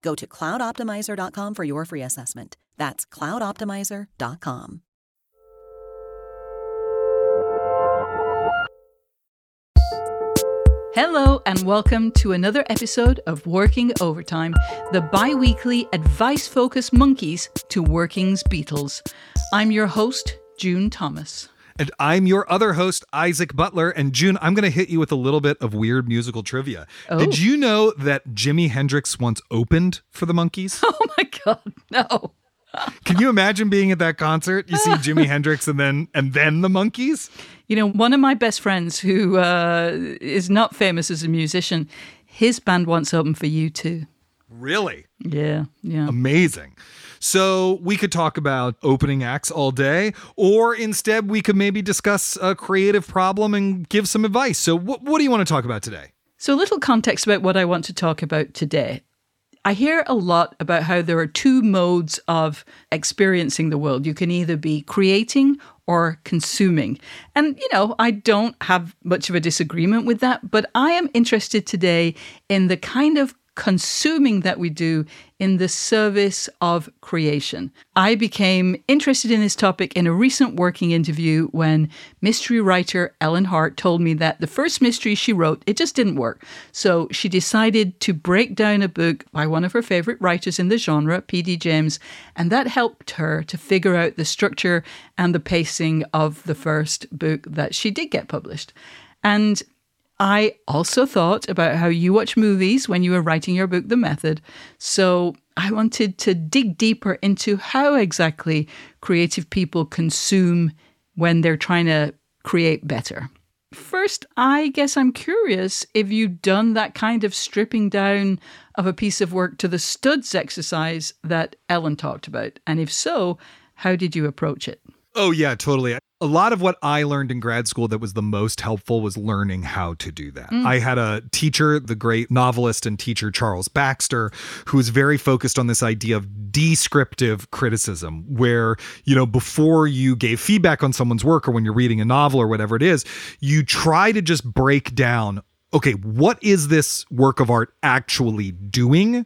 Go to cloudoptimizer.com for your free assessment. That's cloudoptimizer.com. Hello and welcome to another episode of Working Overtime, the bi-weekly advice-focused monkeys to working's Beatles. I'm your host, June Thomas. And I'm your other host, Isaac Butler. And June, I'm going to hit you with a little bit of weird musical trivia. Oh. Did you know that Jimi Hendrix once opened for the Monkees? Oh my God, no. Can you imagine being at that concert? You see Jimi Hendrix and then the Monkees? You know, one of my best friends who is not famous as a musician, his band once opened for U2. Really? Yeah. Amazing. So we could talk about opening acts all day, or instead we could maybe discuss a creative problem and give some advice. So what do you want to talk about today? So a little context about what I want to talk about today. I hear a lot about how there are 2 modes of experiencing the world. You can either be creating or consuming. And, you know, I don't have much of a disagreement with that, but I am interested today in the kind of consuming that we do in the service of creation. I became interested in this topic in a recent working interview when mystery writer Ellen Hart told me that the first mystery she wrote, it just didn't work. So she decided to break down a book by one of her favorite writers in the genre, P.D. James, and that helped her to figure out the structure and the pacing of the first book that she did get published. And I also thought about how you watch movies when you were writing your book, The Method. So I wanted to dig deeper into how exactly creative people consume when they're trying to create better. First, I guess I'm curious if you've done that kind of stripping down of a piece of work to the studs exercise that Ellen talked about. And if so, how did you approach it? Oh, yeah, totally. A lot of what I learned in grad school that was the most helpful was learning how to do that. I had a teacher, the great novelist and teacher Charles Baxter, who was very focused on this idea of descriptive criticism, where, you know, before you gave feedback on someone's work or when you're reading a novel or whatever it is, you try to just break down, okay, what is this work of art actually doing?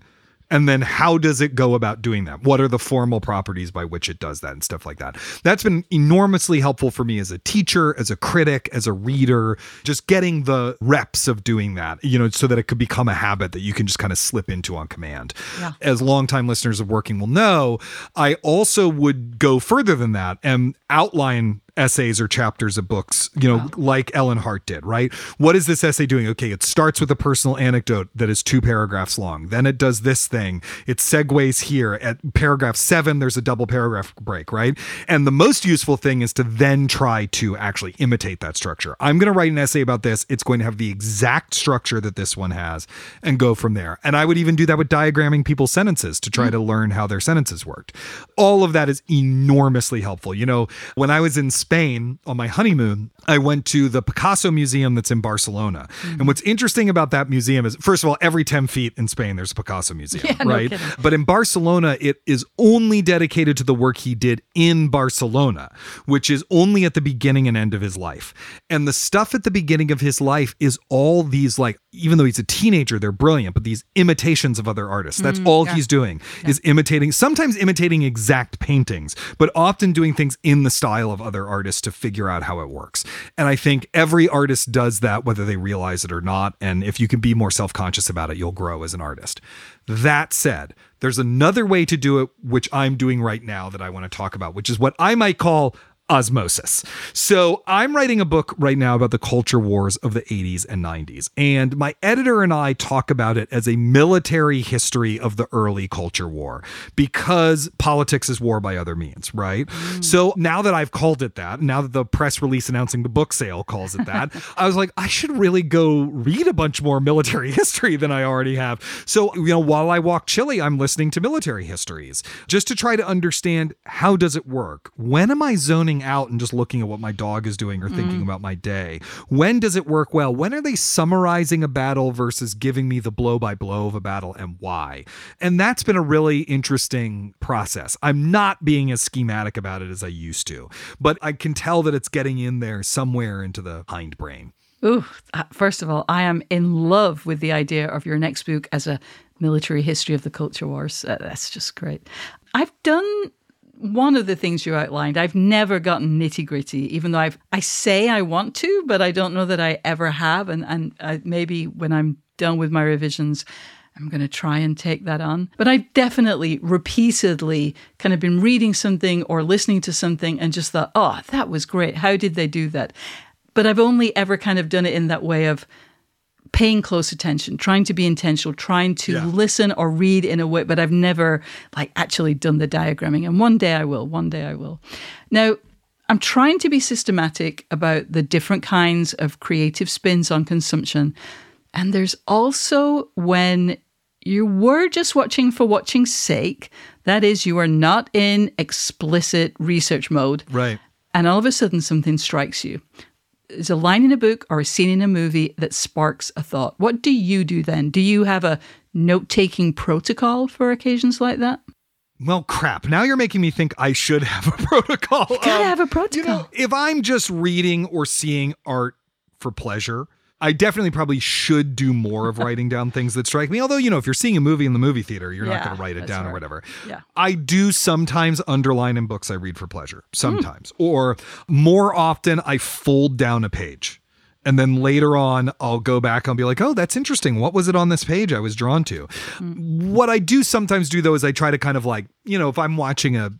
And then how does it go about doing that? What are the formal properties by which it does that and stuff like that? That's been enormously helpful for me as a teacher, as a critic, as a reader, just getting the reps of doing that, you know, so that it could become a habit that you can just kind of slip into on command. Yeah. As longtime listeners of Working will know, I also would go further than that and outline essays or chapters of books, you know, like Ellen Hart did, right? What is this essay doing? Okay, it starts with a personal anecdote that is 2 paragraphs long. Then it does this thing. It segues here. At paragraph 7, there's a double paragraph break, right? And the most useful thing is to then try to actually imitate that structure. I'm going to write an essay about this. It's going to have the exact structure that this one has and go from there. And I would even do that with diagramming people's sentences to try to learn how their sentences worked. All of that is enormously helpful. You know, when I was in Spain on my honeymoon, I went to the Picasso Museum that's in Barcelona. And what's interesting about that museum is, first of all, every 10 feet in Spain, there's a Picasso Museum, right? No kidding. But in Barcelona, it is only dedicated to the work he did in Barcelona, which is only at the beginning and end of his life. And the stuff at the beginning of his life is all these, like, even though he's a teenager, they're brilliant, but these imitations of other artists. That's all he's doing is imitating, sometimes imitating exact paintings, but often doing things in the style of other artists to figure out how it works. And I think every artist does that, whether they realize it or not. And if you can be more self-conscious about it, you'll grow as an artist. That said, There's another way to do it, which I'm doing right now that I want to talk about, which is what I might call osmosis. So I'm writing a book right now about the culture wars of the 80s and 90s. And my editor and I talk about it as a military history of the early culture war, because politics is war by other means, right? Mm. So now that I've called it that, now that the press release announcing the book sale calls it that, I was like, I should really go read a bunch more military history than I already have. So, you know, while I walk Chile, I'm listening to military histories just to try to understand, how does it work? When am I zoning out and just looking at what my dog is doing or thinking about my day? When does it work well? When are they summarizing a battle versus giving me the blow by blow of a battle, and why? And that's been a really interesting process. I'm not being as schematic about it as I used to, but I can tell that it's getting in there somewhere into the hindbrain. Ooh, first of all, I am in love with the idea of your next book as a military history of the culture wars. That's just great. I've done one of the things you outlined. I've never gotten nitty gritty, even though I say I want to, but I don't know that I ever have. And maybe when I'm done with my revisions, I'm going to try and take that on. But I've definitely repeatedly kind of been reading something or listening to something and just thought, oh, that was great. How did they do that? But I've only ever kind of done it in that way of paying close attention, trying to be intentional, trying to listen or read in a way, but I've never like actually done the diagramming. And one day I will. Now, I'm trying to be systematic about the different kinds of creative spins on consumption. And there's also when you were just watching for watching's sake. That is, you are not in explicit research mode. Right. And all of a sudden something strikes you. Is a line in a book or a scene in a movie that sparks a thought. What do you do then? Do you have a note-taking protocol for occasions like that? Well, crap. Now you're making me think I should have a protocol. You gotta have a protocol. You know, if I'm just reading or seeing art for pleasure, I definitely probably should do more of writing down things that strike me. Although, you know, if you're seeing a movie in the movie theater, you're not going to write it down or whatever. Yeah. I do sometimes underline in books I read for pleasure, sometimes. Or more often I fold down a page. And then later on, I'll go back and be like, oh, that's interesting. What was it on this page I was drawn to? What I do sometimes do, though, is I try to kind of like, you know, if I'm watching a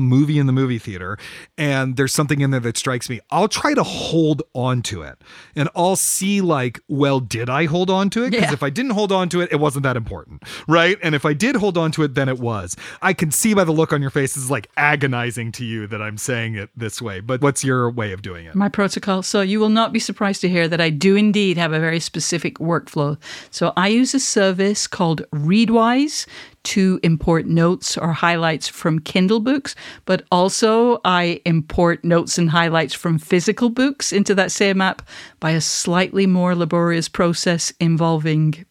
movie in the movie theater and there's something in there that strikes me, I'll try to hold on to it and I'll see like, well, did I hold on to it? Because if I didn't hold on to it, it wasn't that important. Right. And if I did hold on to it, then it was. I can see by the look on your face, it's like agonizing to you that I'm saying it this way, but what's your way of doing it? My protocol. So you will not be surprised to hear that I do indeed have a very specific workflow. So I use a service called Readwise to import notes or highlights from Kindle books, but also I import notes and highlights from physical books into that same app by a slightly more laborious process involving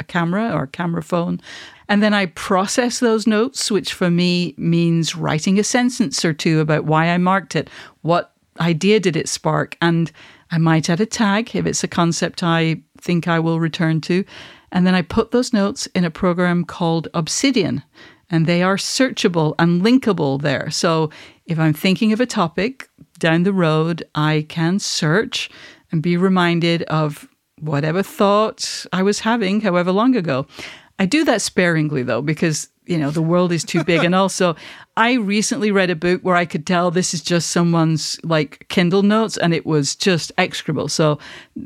a camera or a camera phone. And then I process those notes, which for me means writing a sentence or two about why I marked it, what idea did it spark, and I might add a tag if it's a concept I think I will return to. And then I put those notes in a program called Obsidian, and they are searchable and linkable there. So if I'm thinking of a topic down the road, I can search and be reminded of whatever thought I was having however long ago. I do that sparingly, though, because, you know, the world is too big. And also, I recently read a book where I could tell this is just someone's like Kindle notes, and it was just execrable. So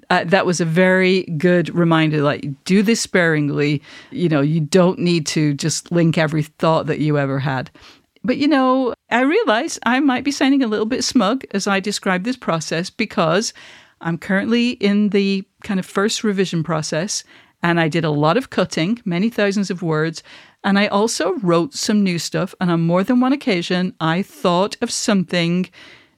that was a very good reminder, like, do this sparingly. You know, you don't need to just link every thought that you ever had. But, you know, I realize I might be sounding a little bit smug as I describe this process, because I'm currently in the kind of first revision process, and I did a lot of cutting, many thousands of words. And I also wrote some new stuff. And on more than one occasion, I thought of something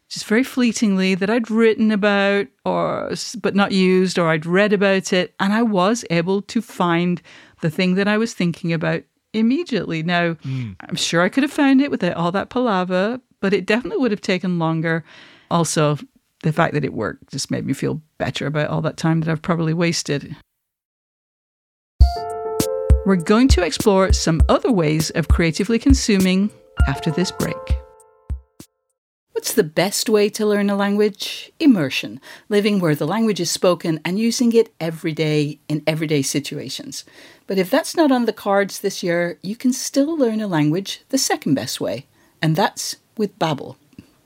just very fleetingly that I'd written about but not used, or I'd read about it. And I was able to find the thing that I was thinking about immediately. Now, I'm sure I could have found it without all that palaver, but it definitely would have taken longer. Also, the fact that it worked just made me feel better about all that time that I've probably wasted. We're going to explore some other ways of creatively consuming after this break. What's the best way to learn a language? Immersion, living where the language is spoken and using it every day in everyday situations. But if that's not on the cards this year, you can still learn a language the second best way, and that's with Babbel.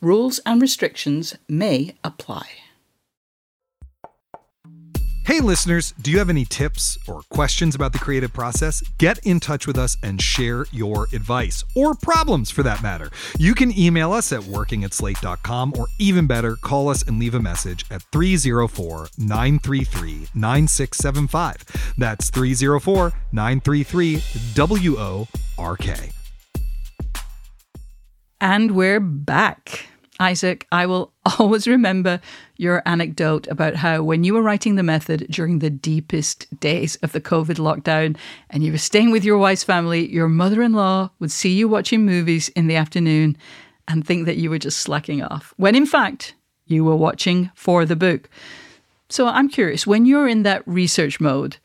Rules and restrictions may apply. Hey listeners, do you have any tips or questions about the creative process? Get in touch with us and share your advice, or problems for that matter. You can email us at working@slate.com, or even better, call us and leave a message at 304-933-9675. That's 304-933-WORK. And we're back. Isaac, I will always remember your anecdote about how when you were writing The Method during the deepest days of the COVID lockdown and you were staying with your wife's family, your mother-in-law would see you watching movies in the afternoon and think that you were just slacking off, when in fact you were watching for the book. So I'm curious, when you're in that research mode,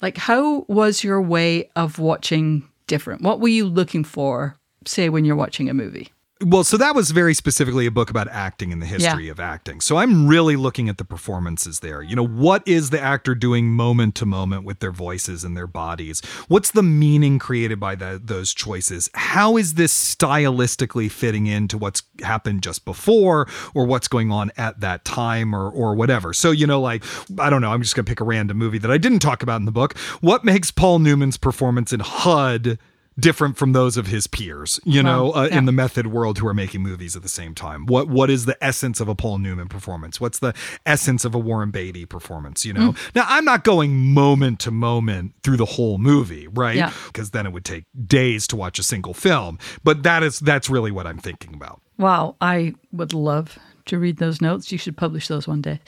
like, how was your way of watching different? What were you looking for, say, when you're watching a movie? Well, so that was very specifically a book about acting and the history of acting. So I'm really looking at the performances there. You know, what is the actor doing moment to moment with their voices and their bodies? What's the meaning created by those choices? How is this stylistically fitting into what's happened just before, or what's going on at that time, or whatever? So, you know, like, I don't know, I'm just going to pick a random movie that I didn't talk about in the book. What makes Paul Newman's performance in HUD different from those of his peers, in the method world, who are making movies at the same time? What is the essence of a Paul Newman performance? What's the essence of a Warren Beatty performance? You know, now I'm not going moment to moment through the whole movie, right? Because then it would take days to watch a single film. But that's really what I'm thinking about. Wow, I would love to read those notes. You should publish those one day.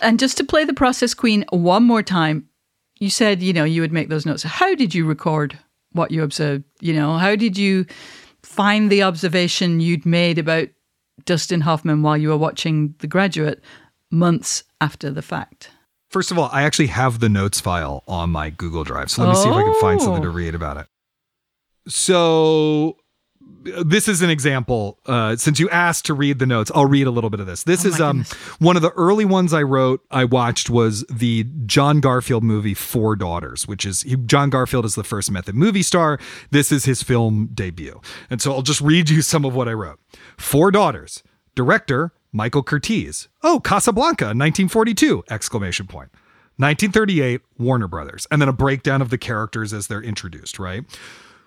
And just to play the process queen one more time, you said, you know, you would make those notes. How did you record what you observed? You know, how did you find the observation you'd made about Dustin Hoffman while you were watching The Graduate months after the fact? First of all, I actually have the notes file on my Google Drive. So let me see if I can find something to read about it. So this is an example. Since you asked to read the notes, I'll read a little bit of this. This is one of the early ones I wrote, I watched, was the John Garfield movie, Four Daughters, which is, John Garfield is the first Method movie star. This is his film debut. And so I'll just read you some of what I wrote. Four Daughters, director, Michael Curtiz. Oh, Casablanca, 1942, exclamation point. 1938, Warner Brothers. And then a breakdown of the characters as they're introduced, right?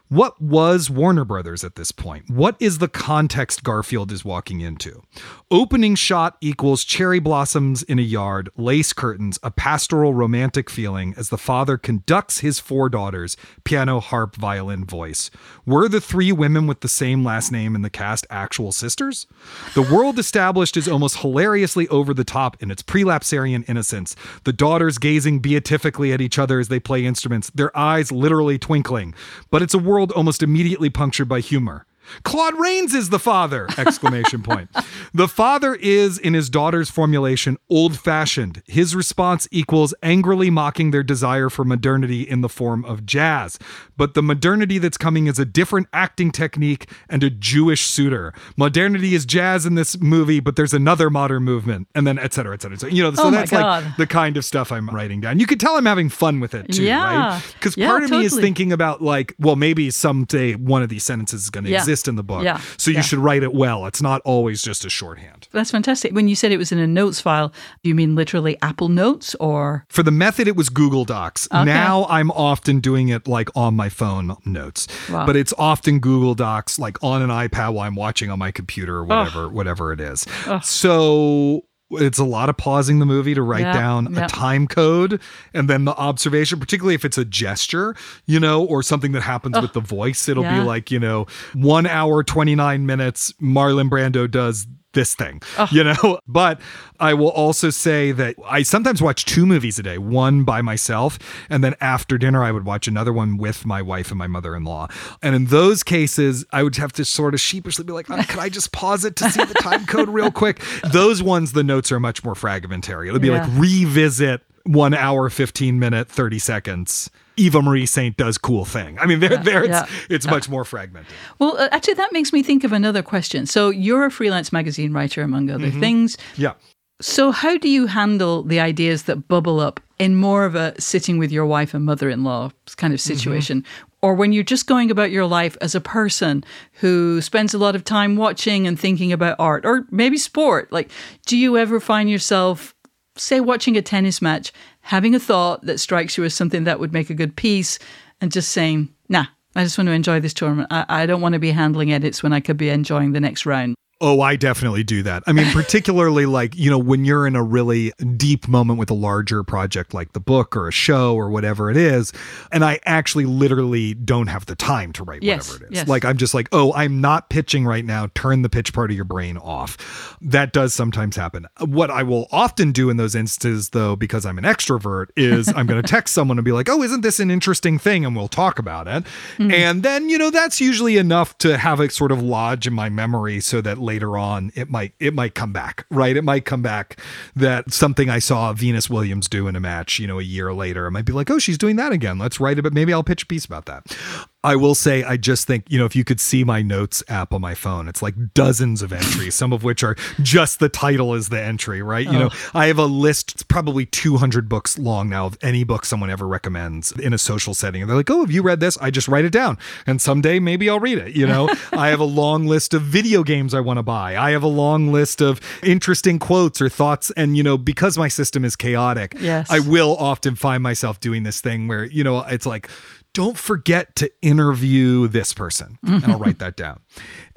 What was Warner Brothers at this point? What is the context Garfield is walking into? Opening shot equals cherry blossoms in a yard, lace curtains, a pastoral romantic feeling as the father conducts his four daughters, piano, harp, violin, voice. Were the three women with the same last name in the cast actual sisters? The world established is almost hilariously over the top in its prelapsarian innocence. The daughters gazing beatifically at each other as they play instruments, their eyes literally twinkling. But it's a world almost immediately punctured by humor. Claude Rains is the father! Exclamation point. The father is, in his daughter's formulation, old-fashioned. His response equals angrily mocking their desire for modernity in the form of jazz. But the modernity that's coming is a different acting technique and a Jewish suitor. Modernity is jazz in this movie, but there's another modern movement. And then et cetera, et cetera. Et cetera. You know, so that's like the kind of stuff I'm writing down. You could tell I'm having fun with it too, right? Because part of me is thinking about like, well, maybe someday one of these sentences is going to exist in the book. So you should write it well. It's not always just a shorthand. That's fantastic. When you said it was in a notes file, do you mean literally Apple Notes or? For the method, it was Google Docs. Okay. Now I'm often doing it like on my phone notes, but it's often Google Docs, like on an iPad while I'm watching on my computer or whatever it is. So it's a lot of pausing the movie to write down a time code and then the observation, particularly if it's a gesture, you know, or something that happens with the voice. It'll be like, you know, 1 hour, 29 minutes, Marlon Brando does this thing, you know, but I will also say that I sometimes watch two movies a day, one by myself. And then after dinner, I would watch another one with my wife and my mother-in-law. And in those cases, I would have to sort of sheepishly be like, oh, could I just pause it to see the time code real quick? Those ones, the notes are much more fragmentary. It would be like revisit 1 hour, 15 minute, 30 seconds. Eva Marie Saint does cool thing. I mean, it's much more fragmented. Well, actually, that makes me think of another question. So you're a freelance magazine writer, among other things. Yeah. So how do you handle the ideas that bubble up in more of a sitting with your wife and mother-in-law kind of situation? Or when you're just going about your life as a person who spends a lot of time watching and thinking about art or maybe sport? Like, do you ever find yourself, say, watching a tennis match, having a thought that strikes you as something that would make a good piece and just saying, nah, I just want to enjoy this tournament. I don't want to be handling edits when I could be enjoying the next round. Oh, I definitely do that. I mean, particularly like, you know, when you're in a really deep moment with a larger project like the book or a show or whatever it is, and I actually literally don't have the time to write whatever it is. Yes. Like, I'm just like, oh, I'm not pitching right now. Turn the pitch part of your brain off. That does sometimes happen. What I will often do in those instances, though, because I'm an extrovert, is I'm going to text someone and be like, oh, isn't this an interesting thing? And we'll talk about it. Mm-hmm. And then, you know, that's usually enough to have it sort of lodge in my memory so that later on, it might come back, right? It might come back that something I saw Venus Williams do in a match, you know, a year later, I might be like, oh, she's doing that again. Let's write it, but maybe I'll pitch a piece about that. I will say, I just think, you know, if you could see my notes app on my phone, it's like dozens of entries, some of which are just the title is the entry, right? You know, I have a list, it's probably 200 books long now of any book someone ever recommends in a social setting. And they're like, oh, have you read this? I just write it down. And someday maybe I'll read it. You know, I have a long list of video games I want to buy. I have a long list of interesting quotes or thoughts. And, you know, because my system is chaotic, I will often find myself doing this thing where, you know, it's like, don't forget to interview this person. And I'll write that down.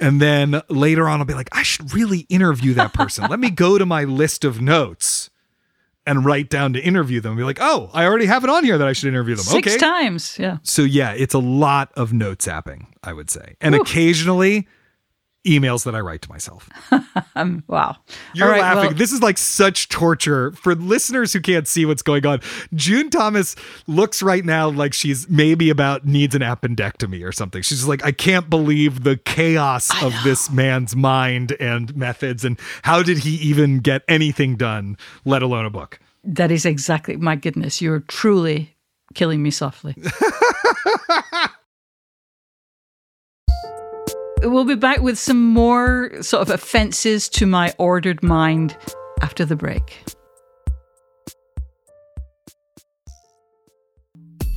And then later on, I'll be like, I should really interview that person. Let me go to my list of notes and write down to interview them. And be like, oh, I already have it on here that I should interview them. Six times. Yeah. So yeah, it's a lot of note zapping, I would say. And occasionally emails that I write to myself. Wow. You're right, laughing. Well, this is like such torture for listeners who can't see what's going on. June Thomas looks right now like she's maybe about needs an appendectomy or something. She's just like, I can't believe the chaos of this man's mind and methods. And how did he even get anything done, let alone a book? That is exactly. My goodness, you're truly killing me softly. We'll be back with some more sort of offenses to my ordered mind after the break.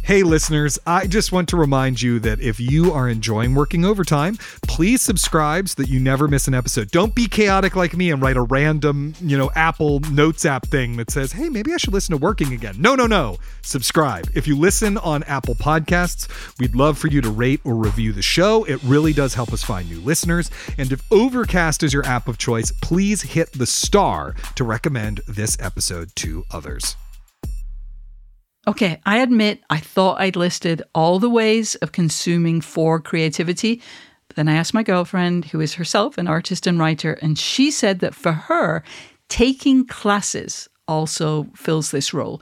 Hey listeners, I just want to remind you that if you are enjoying Working Overtime, please subscribe so that you never miss an episode. Don't be chaotic like me and write a random, you know, Apple Notes app thing that says, hey, maybe I should listen to Working again. No. Subscribe. If you listen on Apple Podcasts, we'd love for you to rate or review the show. It really does help us find new listeners. And if Overcast is your app of choice, please hit the star to recommend this episode to others. Okay, I admit I thought I'd listed all the ways of consuming for creativity. But then I asked my girlfriend, who is herself an artist and writer, and she said that for her, taking classes also fills this role.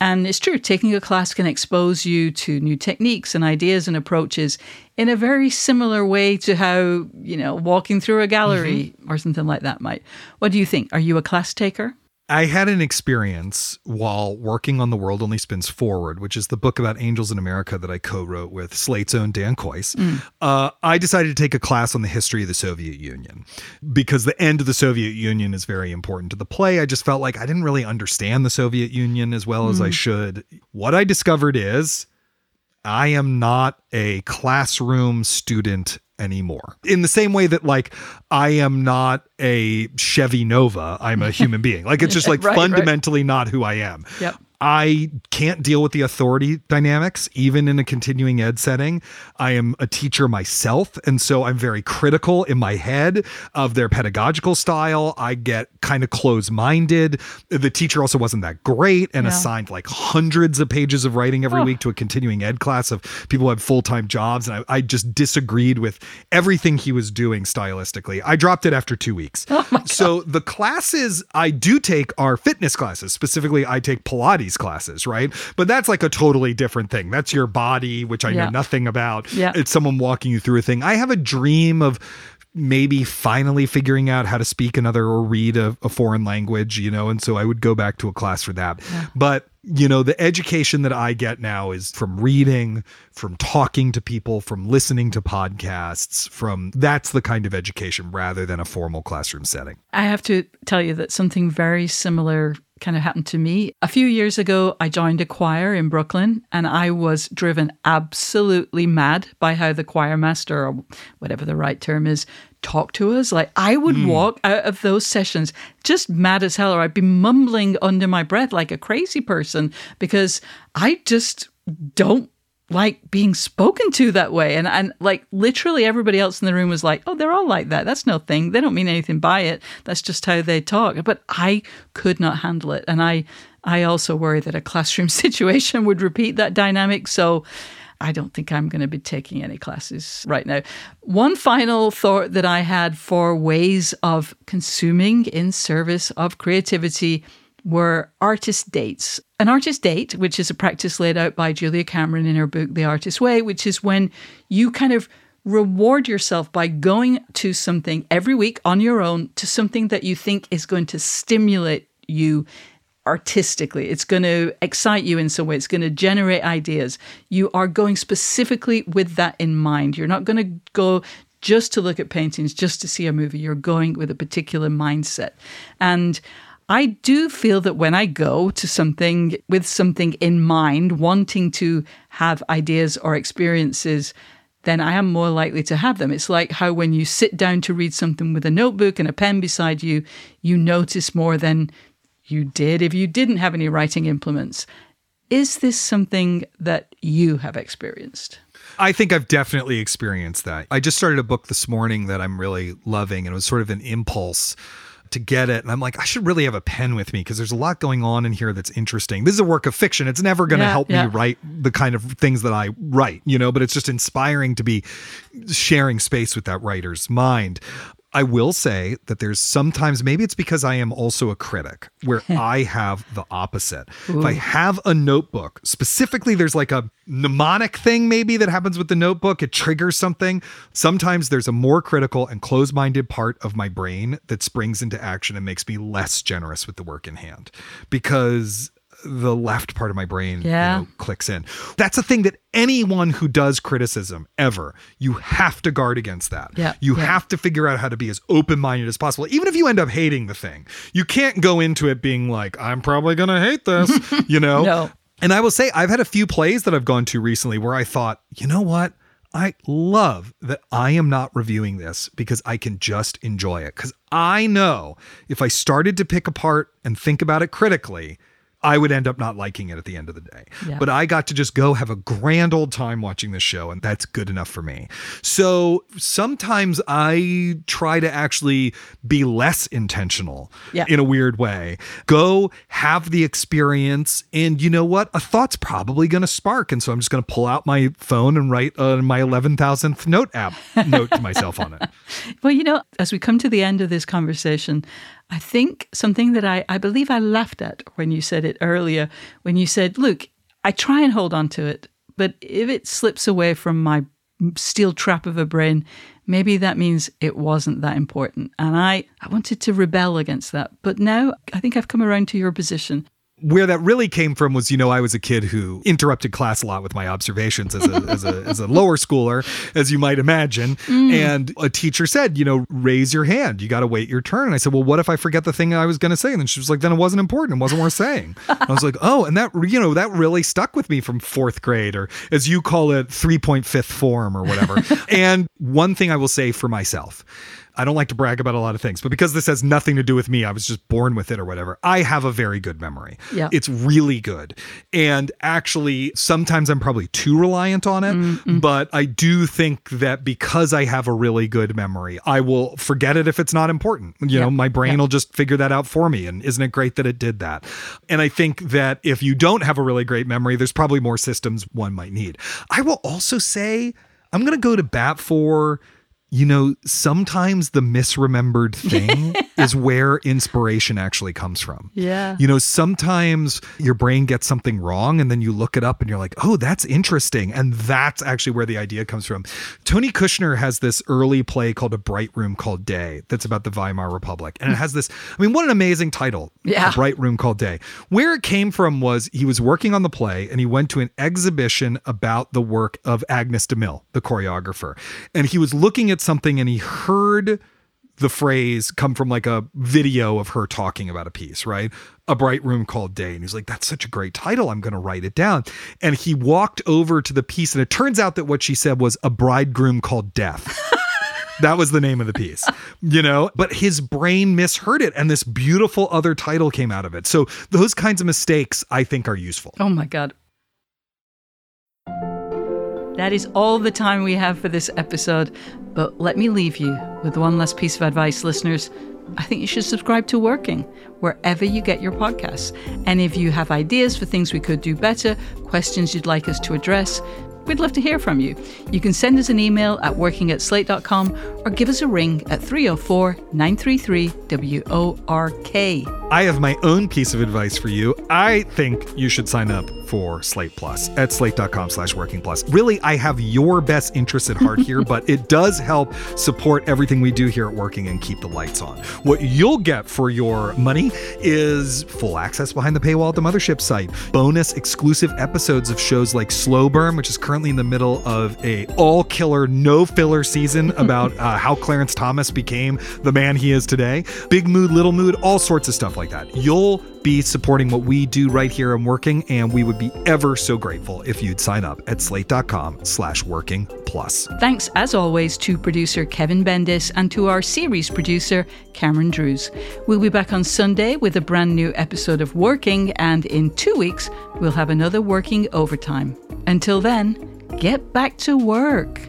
And it's true, taking a class can expose you to new techniques and ideas and approaches in a very similar way to how, you know, walking through a gallery or something like that might. What do you think? Are you a class taker? I had an experience while working on The World Only Spins Forward, which is the book about Angels in America that I co-wrote with Slate's own Dan Kois. I decided to take a class on the history of the Soviet Union because the end of the Soviet Union is very important to the play. I just felt like I didn't really understand the Soviet Union as well as I should. What I discovered is I am not a classroom student anymore. In the same way that, like, I am not a Chevy Nova, I'm a human being. Like, it's just like fundamentally not who I am. Yep. I can't deal with the authority dynamics, even in a continuing ed setting. I am a teacher myself, and so I'm very critical in my head of their pedagogical style. I get kind of close-minded. The teacher also wasn't that great and assigned like hundreds of pages of writing every week to a continuing ed class of people who have full-time jobs. And I just disagreed with everything he was doing stylistically. I dropped it after 2 weeks. So the classes I do take are fitness classes. Specifically, I take Pilates classes, right? But that's like a totally different thing. That's your body, which I know nothing about. It's someone walking you through a thing. I have a dream of maybe finally figuring out how to speak another or read a foreign language, you know, and so I would go back to a class for that. But, you know, the education that I get now is from reading, from talking to people, from listening to podcasts, from that's the kind of education rather than a formal classroom setting. I have to tell you that something very similar kind of happened to me. A few years ago, I joined a choir in Brooklyn, and I was driven absolutely mad by how the choir master, or whatever the right term is, talked to us. Like, I would walk out of those sessions just mad as hell, or I'd be mumbling under my breath like a crazy person because I just don't like being spoken to that way. And like literally everybody else in the room was like, oh, they're all like that. That's no thing. They don't mean anything by it. That's just how they talk. But I could not handle it. And I also worry that a classroom situation would repeat that dynamic. So I don't think I'm going to be taking any classes right now. One final thought that I had for ways of consuming in service of creativity were artist dates. An artist date, which is a practice laid out by Julia Cameron in her book, The Artist's Way, which is when you kind of reward yourself by going to something every week on your own, to something that you think is going to stimulate you artistically. It's going to excite you in some way. It's going to generate ideas. You are going specifically with that in mind. You're not going to go just to look at paintings, just to see a movie. You're going with a particular mindset. And I do feel that when I go to something with something in mind, wanting to have ideas or experiences, then I am more likely to have them. It's like how when you sit down to read something with a notebook and a pen beside you, you notice more than you did if you didn't have any writing implements. Is this something that you have experienced? I think I've definitely experienced that. I just started a book this morning that I'm really loving, and it was sort of an impulse to get it. And I'm like, I should really have a pen with me because there's a lot going on in here that's interesting. This is a work of fiction. It's never going to help me write the kind of things that I write, you know, but it's just inspiring to be sharing space with that writer's mind. I will say that there's sometimes, maybe it's because I am also a critic, where I have the opposite. Ooh. If I have a notebook, specifically there's like a mnemonic thing maybe that happens with the notebook, it triggers something. Sometimes there's a more critical and closed-minded part of my brain that springs into action and makes me less generous with the work in hand because the left part of my brain you know, clicks in. That's a thing that anyone who does criticism ever, you have to guard against that. You have to figure out how to be as open-minded as possible. Even if you end up hating the thing, you can't go into it being like, I'm probably going to hate this, you know? No. And I will say I've had a few plays that I've gone to recently where I thought, you know what? I love that I am not reviewing this because I can just enjoy it. Because I know if I started to pick apart and think about it critically, I would end up not liking it at the end of the day. Yeah. But I got to just go have a grand old time watching this show, and that's good enough for me. So sometimes I try to actually be less intentional in a weird way. Go have the experience, and you know what? A thought's probably going to spark, and so I'm just going to pull out my phone and write my 11,000th note to myself on it. Well, you know, as we come to the end of this conversation, I think something that I believe I laughed at when you said it earlier, when you said, look, I try and hold on to it, but if it slips away from my steel trap of a brain, maybe that means it wasn't that important. And I wanted to rebel against that. But now I think I've come around to your position. Where that really came from was, I was a kid who interrupted class a lot with my observations as a lower schooler, as you might imagine. Mm. And a teacher said, raise your hand. You got to wait your turn. And I said, well, what if I forget the thing I was going to say? And then she was like, then it wasn't important. It wasn't worth saying. I was like, oh, and that really stuck with me from fourth grade, or as you call it, 3.5 form or whatever. And one thing I will say for myself, I don't like to brag about a lot of things, but because this has nothing to do with me, I was just born with it or whatever. I have a very good memory. Yep. It's really good. And actually, sometimes I'm probably too reliant on it, mm-hmm. but I do think that because I have a really good memory, I will forget it if it's not important. My brain will just figure that out for me. And isn't it great that it did that? And I think that if you don't have a really great memory, there's probably more systems one might need. I will also say, I'm going to go to bat for... sometimes the misremembered thing is where inspiration actually comes from. Yeah. Sometimes your brain gets something wrong and then you look it up and you're like, oh, that's interesting. And that's actually where the idea comes from. Tony Kushner has this early play called A Bright Room Called Day that's about the Weimar Republic. And it has this, what an amazing title. Yeah. A Bright Room Called Day. Where it came from was he was working on the play and he went to an exhibition about the work of Agnes de Mille, the choreographer. And he was looking at something and he heard the phrase come from like a video of her talking about a piece, right? A Bright Room Called Day. And he's like, that's such a great title. I'm going to write it down. And he walked over to the piece and it turns out that what she said was A Bridegroom Called Death. That was the name of the piece, but his brain misheard it. And this beautiful other title came out of it. So those kinds of mistakes I think are useful. Oh my God. That is all the time we have for this episode, but let me leave you with one last piece of advice, listeners. I think you should subscribe to Working, wherever you get your podcasts. And if you have ideas for things we could do better, questions you'd like us to address, we'd love to hear from you. You can send us an email at working@slate.com or give us a ring at 304-933-WORK. I have my own piece of advice for you. I think you should sign up for Slate Plus at slate.com/working plus. Really, I have your best interests at heart here, but it does help support everything we do here at Working and keep the lights on. What you'll get for your money is full access behind the paywall at the Mothership site, bonus exclusive episodes of shows like Slow Burn, which is currently in the middle of a all-killer, no-filler season about how Clarence Thomas became the man he is today. Big Mood, Little Mood, all sorts of stuff like that. You'll be supporting what we do right here and Working, and we would be ever so grateful if you'd sign up at slate.com/working plus. Thanks, as always, to producer Kevin Bendis and to our series producer, Cameron Drews. We'll be back on Sunday with a brand new episode of Working, and in 2 weeks, we'll have another Working Overtime. Until then, get back to work.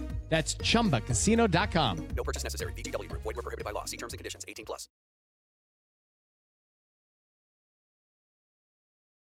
That's ChumbaCasino.com. No purchase necessary. VGW Group. Void where prohibited by law. See terms and conditions. 18+.